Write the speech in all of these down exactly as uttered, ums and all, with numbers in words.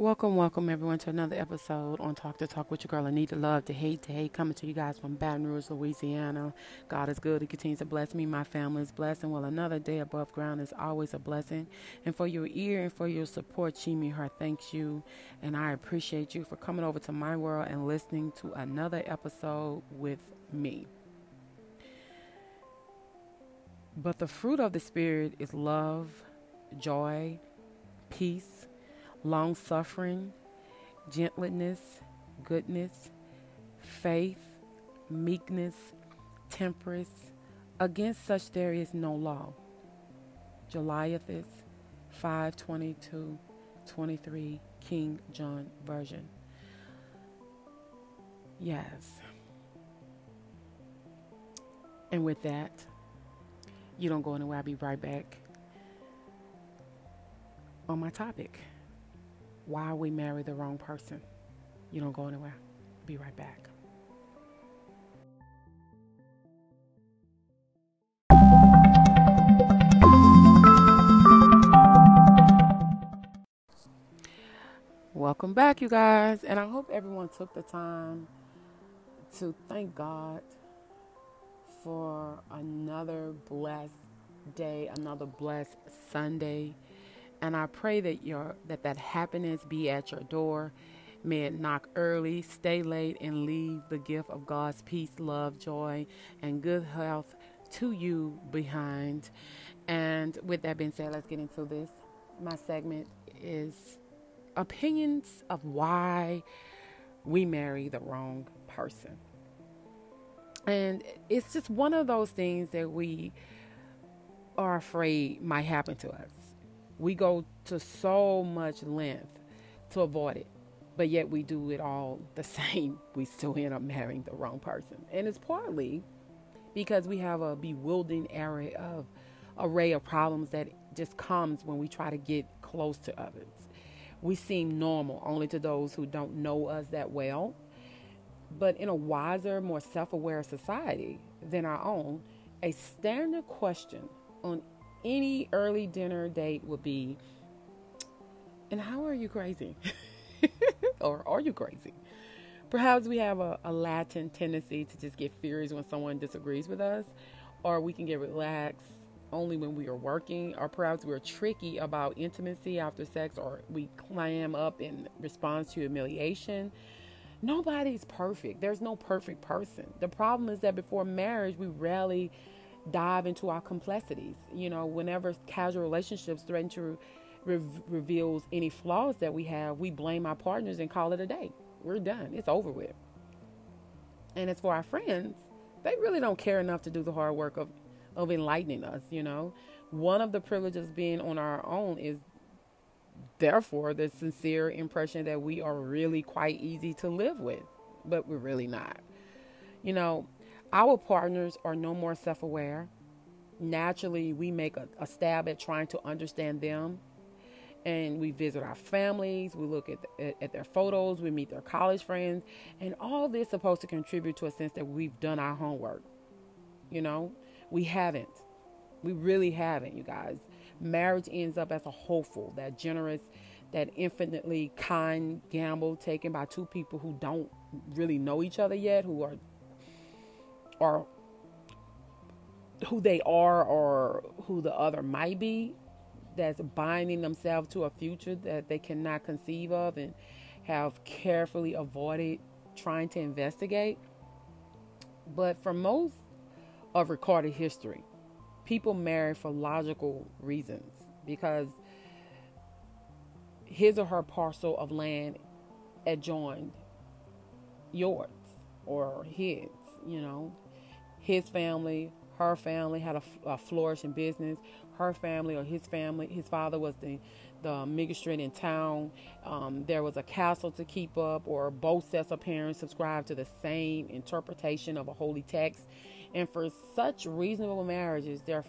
Welcome, welcome everyone to another episode on Talk to Talk with your girl Anita Love, to hate to hate, coming to you guys from Baton Rouge, Louisiana. God is good. He continues to bless me. My family is blessed. And well, another day above ground is always a blessing. And for your ear and for your support, Chimi Hart thanks you. And I appreciate you for coming over to my world and listening to another episode with me. But the fruit of the Spirit is love, joy, peace, long-suffering, gentleness, goodness, faith, meekness, temperance. Against such there is no law. Galatians five twenty-two twenty-three, King John Version. Yes. And with that, you don't go anywhere. I'll be right back on my topic. Why we marry the wrong person. You don't go anywhere. Be right back. Welcome back, you guys. And I hope everyone took the time to thank God for another blessed day, another blessed Sunday. And I pray that your that, that happiness be at your door. May it knock early, stay late, and leave the gift of God's peace, love, joy, and good health to you behind. And with that being said, let's get into this. My segment is opinions of why we marry the wrong person. And it's just one of those things that we are afraid might happen to us. We go to so much length to avoid it, but yet we do it all the same. We still end up marrying the wrong person. And it's partly because we have a bewildering array of, array of problems that just comes when we try to get close to others. We seem normal only to those who don't know us that well, but in a wiser, more self-aware society than our own, a standard question on any early dinner date would be, and how are you crazy? Or are you crazy? Perhaps we have a, a latent tendency to just get furious when someone disagrees with us, or we can get relaxed only when we are working, or perhaps we're tricky about intimacy after sex, or we clam up in response to humiliation. Nobody's perfect. There's no perfect person. The problem is that before marriage, we rarely dive into our complexities. You know, whenever casual relationships threaten to re- re- reveals any flaws that we have, we blame our partners and call it a day. We're done. It's over with. And as for our friends, they really don't care enough to do the hard work of, of enlightening us. You know, one of the privileges of being on our own is therefore the sincere impression that we are really quite easy to live with, but we're really not. You know, our partners are no more self-aware. Naturally, we make a, a stab at trying to understand them. And we visit our families. We look at, at, at their photos. We meet their college friends. And all this is supposed to contribute to a sense that we've done our homework. You know, we haven't. We really haven't, you guys. Marriage ends up as a hopeful, that generous, that infinitely kind gamble taken by two people who don't really know each other yet, who are or who they are or who the other might be, that's binding themselves to a future that they cannot conceive of and have carefully avoided trying to investigate. But for most of recorded history, people marry for logical reasons, because his or her parcel of land adjoined yours or his, you know. His family, her family had a, a flourishing business. Her family or his family, his father was the, the magistrate in town. Um, there was a castle to keep up, or both sets of parents subscribed to the same interpretation of a holy text. And for such reasonable marriages, there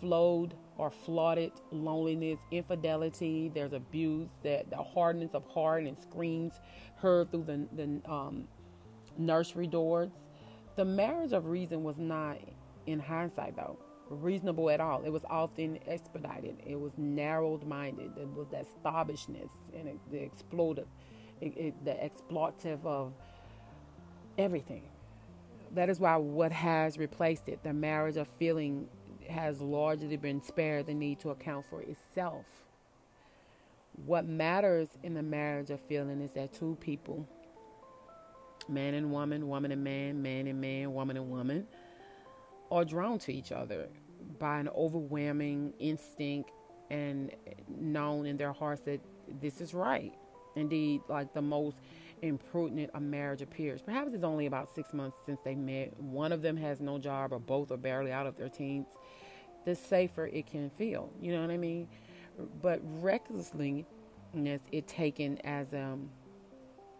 flowed or flaunted loneliness, infidelity. There's abuse, that the hardness of heart and screams heard through the, the um, nursery doors. The marriage of reason was not in hindsight, though. reasonable at all. It was often expedited. It was narrowed-minded. It was that starbishness and it, the exploitive, it, it, the exploitative of everything. That is why what has replaced it, the marriage of feeling, has largely been spared the need to account for itself. What matters in the marriage of feeling is that two people, man and woman, woman and man, man and man, woman and woman, are drawn to each other by an overwhelming instinct and known in their hearts that this is right. Indeed, like the most imprudent a marriage appears. Perhaps it's only about six months since they met. One of them has no job or both are barely out of their teens. The safer it can feel. You know what I mean? But recklessly, it's taken as um,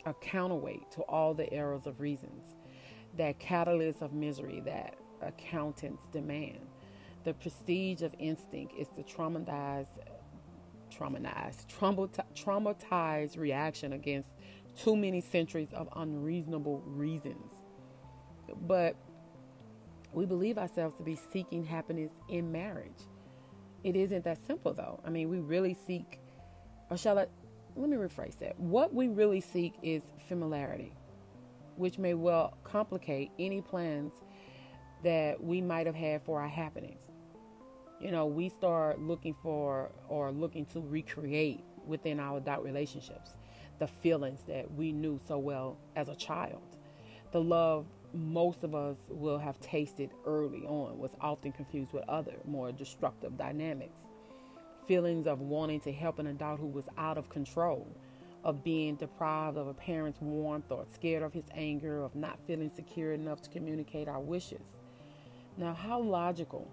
a counterweight to all the errors of reasons, that catalyst of misery that accountants demand. The prestige of instinct is the traumatized, traumatized, traumatized reaction against too many centuries of unreasonable reasons. But we believe ourselves to be seeking happiness in marriage. It isn't that simple, though. I mean, we really seek, or shall I, let me rephrase that. What we really seek is familiarity, which may well complicate any plans that we might have had for our happenings. You know, we start looking for or looking to recreate within our adult relationships the feelings that we knew so well as a child. The love most of us will have tasted early on was often confused with other, more destructive dynamics. Feelings of wanting to help an adult who was out of control, of being deprived of a parent's warmth or scared of his anger, of not feeling secure enough to communicate our wishes. Now, how logical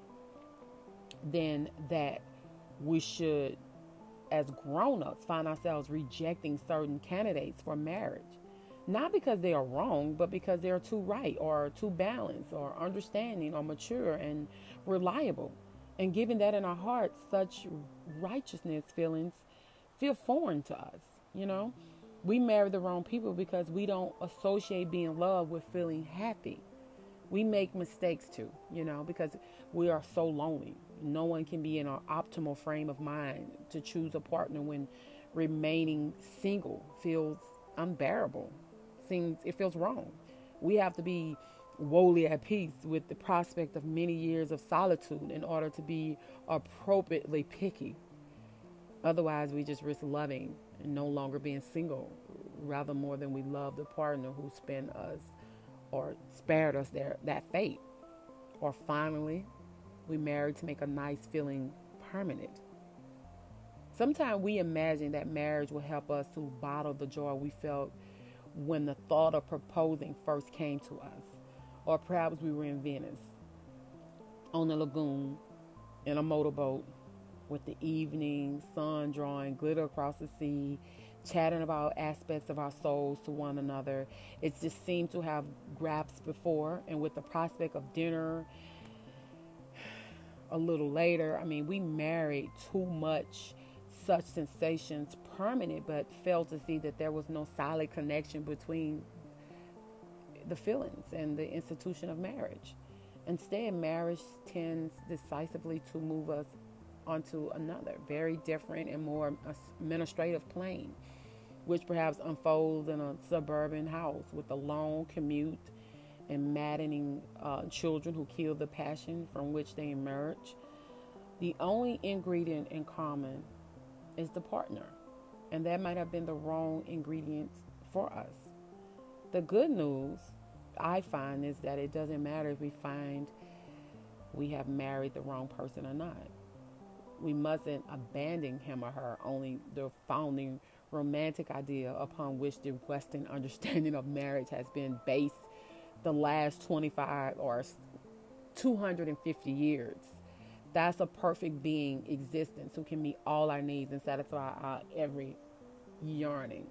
then that we should, as grown-ups, find ourselves rejecting certain candidates for marriage. Not because they are wrong, but because they are too right or too balanced or understanding or mature and reliable. And given that in our hearts, such righteousness feelings feel foreign to us, you know. We marry the wrong people because we don't associate being loved with feeling happy. We make mistakes too, you know, because we are so lonely. No one can be in our optimal frame of mind to choose a partner when remaining single feels unbearable. Seems it feels wrong. We have to be wholly at peace with the prospect of many years of solitude in order to be appropriately picky. Otherwise, we just risk loving and no longer being single, rather more than we love the partner who spent us or spared us their, that fate. Or finally, we married to make a nice feeling permanent. Sometimes we imagine that marriage will help us to bottle the joy we felt when the thought of proposing first came to us. Or perhaps we were in Venice, on the lagoon, in a motorboat, with the evening sun drawing glitter across the sea, chatting about aspects of our souls to one another. It just seemed to have grasped before, and with the prospect of dinner a little later, I mean, we married too much such sensations permanent, but failed to see that there was no solid connection between the feelings and the institution of marriage. Instead, marriage tends decisively to move us onto another very different and more administrative plane, which perhaps unfolds in a suburban house with a long commute and maddening uh, children who kill the passion from which they emerge. The only ingredient in common is the partner, and that might have been the wrong ingredient for us. The good news I find is that it doesn't matter if we find we have married the wrong person or not. We mustn't abandon him or her, only the founding romantic idea upon which the Western understanding of marriage has been based the last twenty-five or two hundred fifty years. That's a perfect being existence who can meet all our needs and satisfy our every yearning.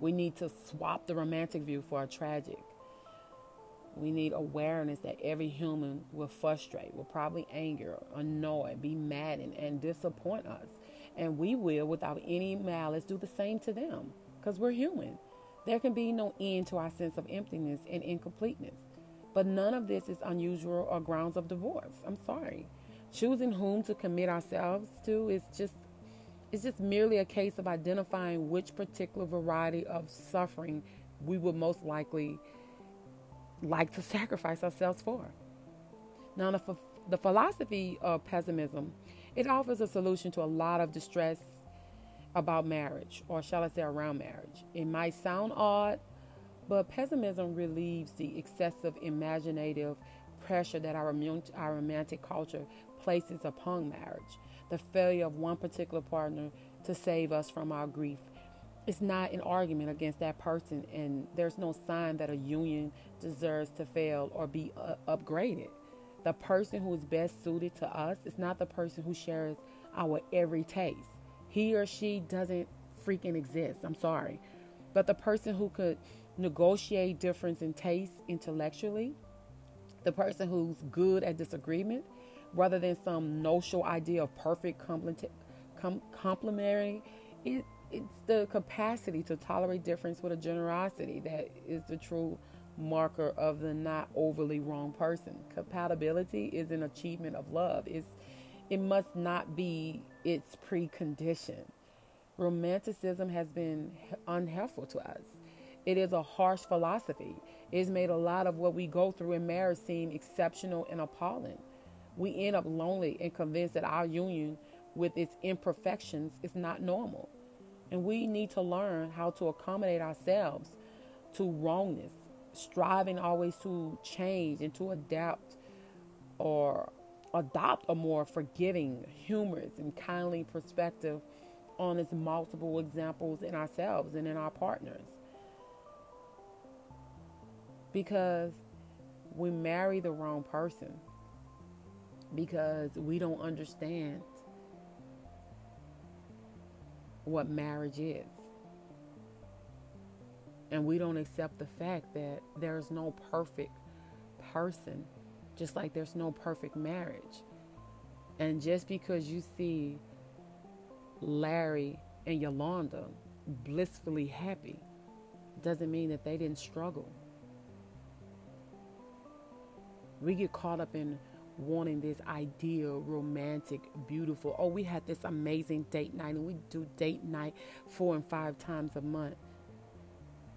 We need to swap the romantic view for a tragic. We need awareness that every human will frustrate, will probably anger, annoy, be maddened, and disappoint us. And we will, without any malice, do the same to them, because we're human. There can be no end to our sense of emptiness and incompleteness. But none of this is unusual or grounds of divorce. I'm sorry. Choosing whom to commit ourselves to is just it's just merely a case of identifying which particular variety of suffering we would most likely like to sacrifice ourselves for. Now, the, ph- the philosophy of pessimism, it offers a solution to a lot of distress about marriage, or shall I say around marriage. It might sound odd, but pessimism relieves the excessive imaginative pressure that our, our romantic culture places upon marriage. The failure of one particular partner to save us from our grief. It's not an argument against that person, and there's no sign that a union deserves to fail or be uh, upgraded. The person who is best suited to us is not the person who shares our every taste. He or she doesn't freaking exist. I'm sorry. But the person who could negotiate difference in taste intellectually, the person who's good at disagreement, rather than some notional idea of perfect complementary, it, it's the capacity to tolerate difference with a generosity that is the true marker of the not overly wrong person. Compatibility is an achievement of love. It's, it must not be its precondition. Romanticism has been unhelpful to us. It is a harsh philosophy. It's made a lot of what we go through in marriage seem exceptional and appalling. We end up lonely and convinced that our union with its imperfections is not normal. And we need to learn how to accommodate ourselves to wrongness, striving always to change and to adapt or adopt a more forgiving, humorous, and kindly perspective on its multiple examples in ourselves and in our partners. Because we marry the wrong person. Because we don't understand what marriage is. And we don't accept the fact that there's no perfect person, just like there's no perfect marriage. And just because you see Larry and Yolanda blissfully happy doesn't mean that they didn't struggle. We get caught up in wanting this ideal, romantic, beautiful, oh, we had this amazing date night, and we do date night four and five times a month.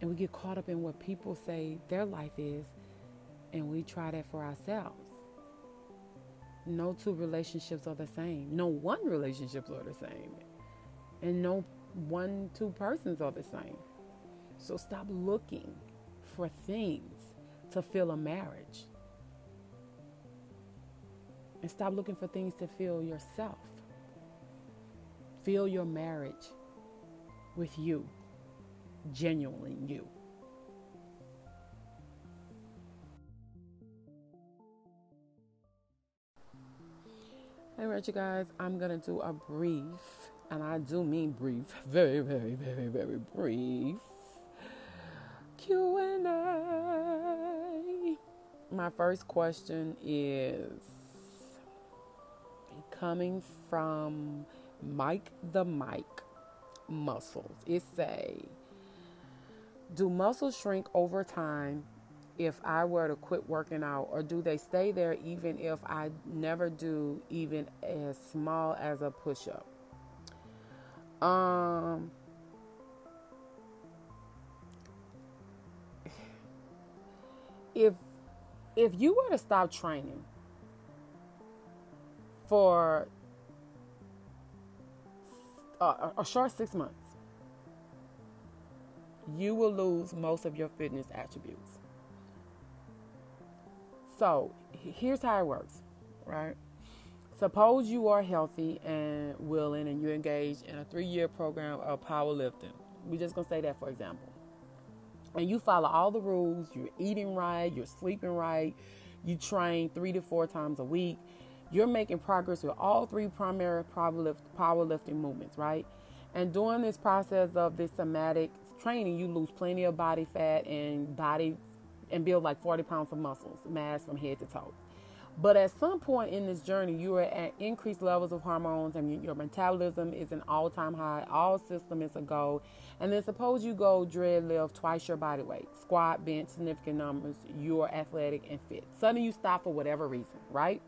And we get caught up in what people say their life is, and we try that for ourselves. No two relationships are the same. No one relationships are the same. And no one, two persons are the same. So stop looking for things to fill a marriage. And stop looking for things to fill yourself. Fill your marriage with you, genuinely you. All right, you guys, I'm going to do a brief, and I do mean brief, very, very, very, very brief Q and A. My first question is coming from Mike the Mike Muscles. It say, do muscles shrink over time if I were to quit working out, or do they stay there even if I never do even as small as a push-up? Um, if if you were to stop training for a, a short six months, you will lose most of your fitness attributes. So here's how it works, right? Suppose you are healthy and willing and you engage in a three-year program of powerlifting. We're just going to say that, for example. And you follow all the rules. You're eating right. You're sleeping right. You train three to four times a week. You're making progress with all three primary powerlift, powerlifting movements, right? And during this process of this somatic training, you lose plenty of body fat and body and build like forty pounds of muscles, mass from head to toe. But at some point in this journey, you are at increased levels of hormones and your metabolism is an all-time high. All system is a go. And then suppose you go dread lift twice your body weight, squat, bench, significant numbers, you are athletic and fit. Suddenly you stop for whatever reason, right?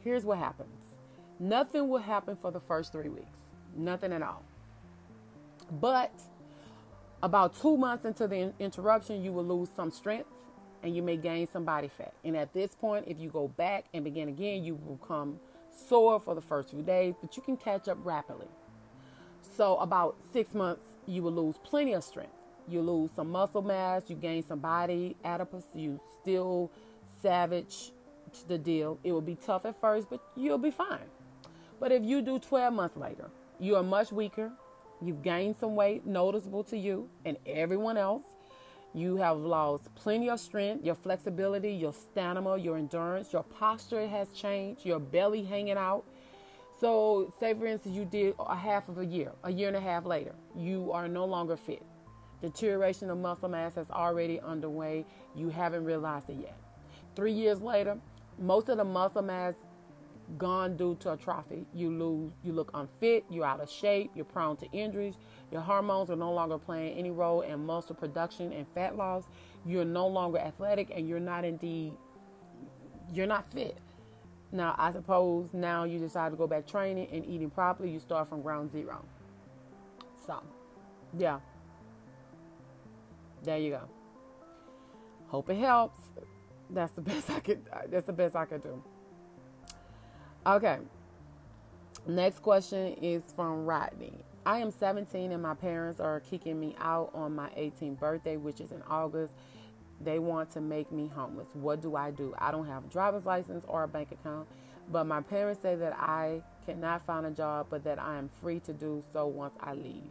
Here's what happens. Nothing will happen for the first three weeks. Nothing at all. But about two months into the interruption, you will lose some strength, and you may gain some body fat. And at this point, if you go back and begin again, you will come sore for the first few days, but you can catch up rapidly. So about six months, you will lose plenty of strength. You lose some muscle mass, you gain some body adipose, you still savage the deal. It will be tough at first, but you'll be fine. But if you do twelve months later, you are much weaker. You've gained some weight noticeable to you and everyone else. You have lost plenty of strength, your flexibility, your stamina, your endurance, your posture has changed, your belly hanging out. So say, for instance, you did a half of a year, a year and a half later, you are no longer fit. Deterioration of muscle mass is already underway. You haven't realized it yet. Three years later, most of the muscle mass gone due to atrophy. You lose, you look unfit, you're out of shape, you're prone to injuries, your hormones are no longer playing any role in muscle production and fat loss, you're no longer athletic, and you're not indeed, you're not fit. Now, I suppose now you decide to go back training and eating properly, you start from ground zero. So, yeah. There you go. Hope it helps. That's the best I could, that's the best I could do. Okay, next question is from Rodney. I am seventeen and my parents are kicking me out on my eighteenth birthday, which is in August. They want to make me homeless. What do I do? I don't have a driver's license or a bank account, but my parents say that I cannot find a job, but that I am free to do so once I leave.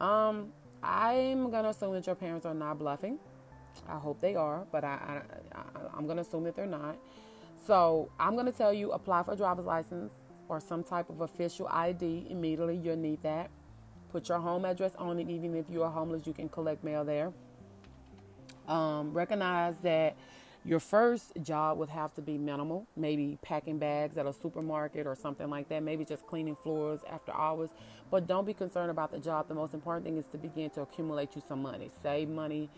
Um, I'm going to assume that your parents are not bluffing. I hope they are, but I, I, I, I'm going to assume that they're not. So I'm going to tell you, apply for a driver's license or some type of official I D immediately. You'll need that. Put your home address on it. Even if you are homeless, you can collect mail there. Um, recognize that your first job would have to be minimal, maybe packing bags at a supermarket or something like that, maybe just cleaning floors after hours. But don't be concerned about the job. The most important thing is to begin to accumulate you some money, save money.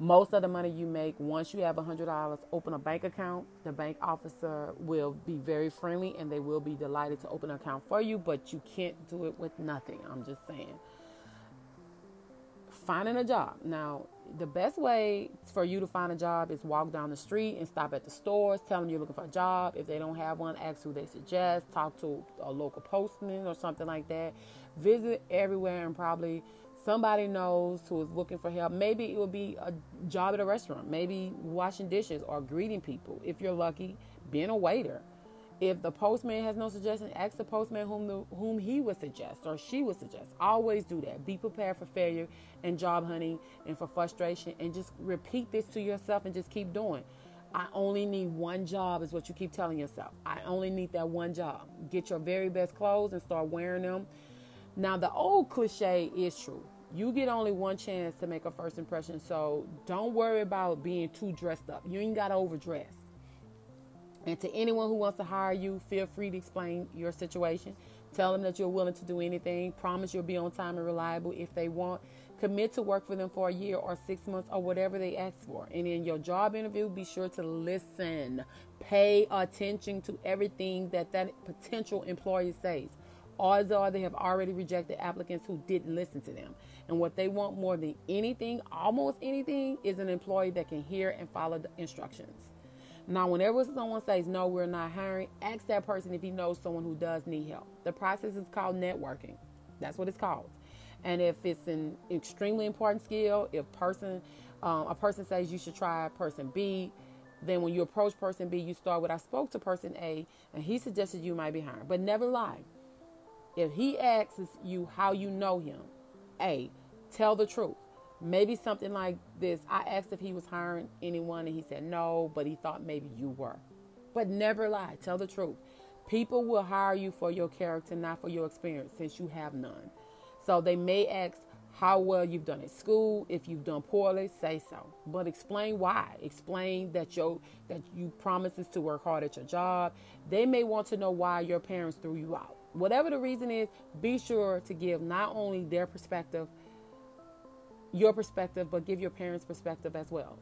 Most of the money you make, once you have one hundred dollars, open a bank account. The bank officer will be very friendly and they will be delighted to open an account for you, but you can't do it with nothing. I'm just saying. Finding a job. Now, the best way for you to find a job is walk down the street and stop at the stores. Tell them you're looking for a job. If they don't have one, ask who they suggest. Talk to a local postman or something like that. Visit everywhere and probably somebody knows who is looking for help. Maybe it would be a job at a restaurant, maybe washing dishes or greeting people. If you're lucky, being a waiter. If the postman has no suggestion, ask the postman whom the, whom he would suggest or she would suggest. Always do that. Be prepared for failure and job hunting and for frustration, and just repeat this to yourself and just keep doing. I only need one job is what you keep telling yourself. I only need that one job. Get your very best clothes and start wearing them. Now, the old cliche is true. You get only one chance to make a first impression, so don't worry about being too dressed up. You ain't got to overdress. And to anyone who wants to hire you, feel free to explain your situation. Tell them that you're willing to do anything. Promise you'll be on time and reliable if they want. Commit to work for them for a year or six months or whatever they ask for. And in your job interview, be sure to listen. Pay attention to everything that that potential employer says. Odds are they have already rejected applicants who didn't listen to them. And what they want more than anything, almost anything, is an employee that can hear and follow the instructions. Now, whenever someone says, no, we're not hiring, ask that person if he knows someone who does need help. The process is called networking. That's what it's called. And if it's an extremely important skill, if person um, a person says you should try person B, then when you approach person B, you start with, I spoke to person A, and he suggested you might be hiring. But never lie. If he asks you how you know him, A, tell the truth. Maybe something like this. I asked if he was hiring anyone and he said no, but he thought maybe you were. But never lie. Tell the truth. People will hire you for your character, not for your experience, since you have none. So they may ask, how well you've done at school. If you've done poorly, say so. But explain why. Explain that your that you promises to work hard at your job. They may want to know why your parents threw you out. Whatever the reason is, be sure to give not only their perspective, your perspective, but give your parents' perspective as well.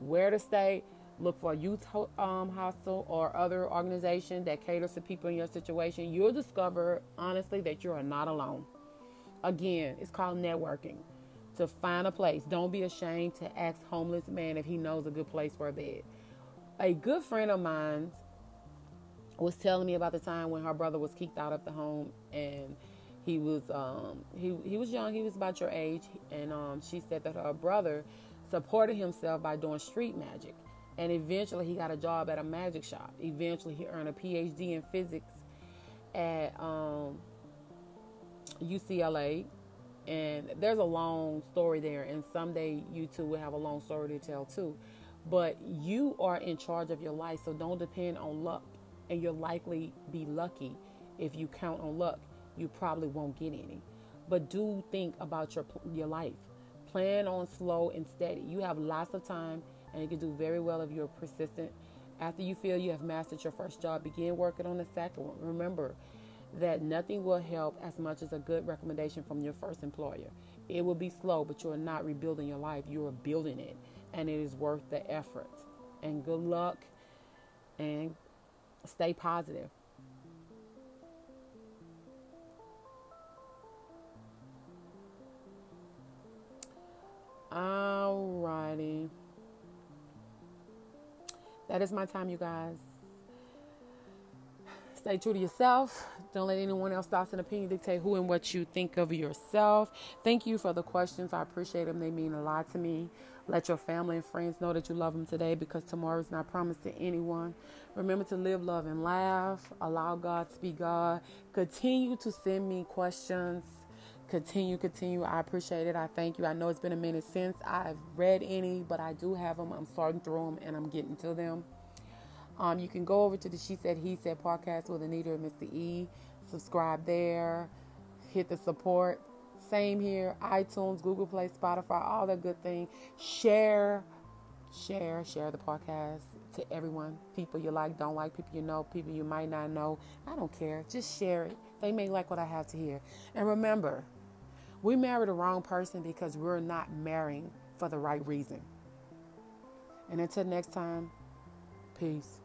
Where to stay, look for a youth um, hostel or other organization that caters to people in your situation. You'll discover, honestly, that you are not alone. Again, it's called networking. To find a place. Don't be ashamed to ask a homeless man if he knows a good place for a bed. A good friend of mine was telling me about the time when her brother was kicked out of the home, and he was um, he he was young. He was about your age, and um, she said that her brother supported himself by doing street magic, and eventually he got a job at a magic shop. Eventually, he earned a P H D in physics at Um, U C L A, and there's a long story there, and someday you two will have a long story to tell too. But you are in charge of your life, so don't depend on luck, and you'll likely be lucky. If you count on luck, you probably won't get any. But do think about your your life. Plan on slow and steady. You have lots of time, and you can do very well if you're persistent. After you feel you have mastered your first job, begin working on the second one. Remember that nothing will help as much as a good recommendation from your first employer. It will be slow, but you are not rebuilding your life. You are building it, and it is worth the effort. And good luck, and stay positive. Alrighty. That is my time, you guys. Stay true to yourself. Don't let anyone else's thoughts and opinion dictate who and what you think of yourself. Thank you for the questions. I appreciate them. They mean a lot to me. Let your family and friends know that you love them today, because tomorrow is not promised to anyone. Remember to live, love, and laugh. Allow God to be God. Continue to send me questions. Continue, continue. I appreciate it. I thank you. I know it's been a minute since I've read any, but I do have them. I'm starting through them, and I'm getting to them. Um, you can go over to the She Said, He Said podcast with Anita and Mister E. Subscribe there. Hit the support. Same here. iTunes, Google Play, Spotify, all that good thing. Share, share, share the podcast to everyone. People you like, don't like, people you know, people you might not know. I don't care. Just share it. They may like what I have to hear. And remember, we married the wrong person because we're not marrying for the right reason. And until next time, peace.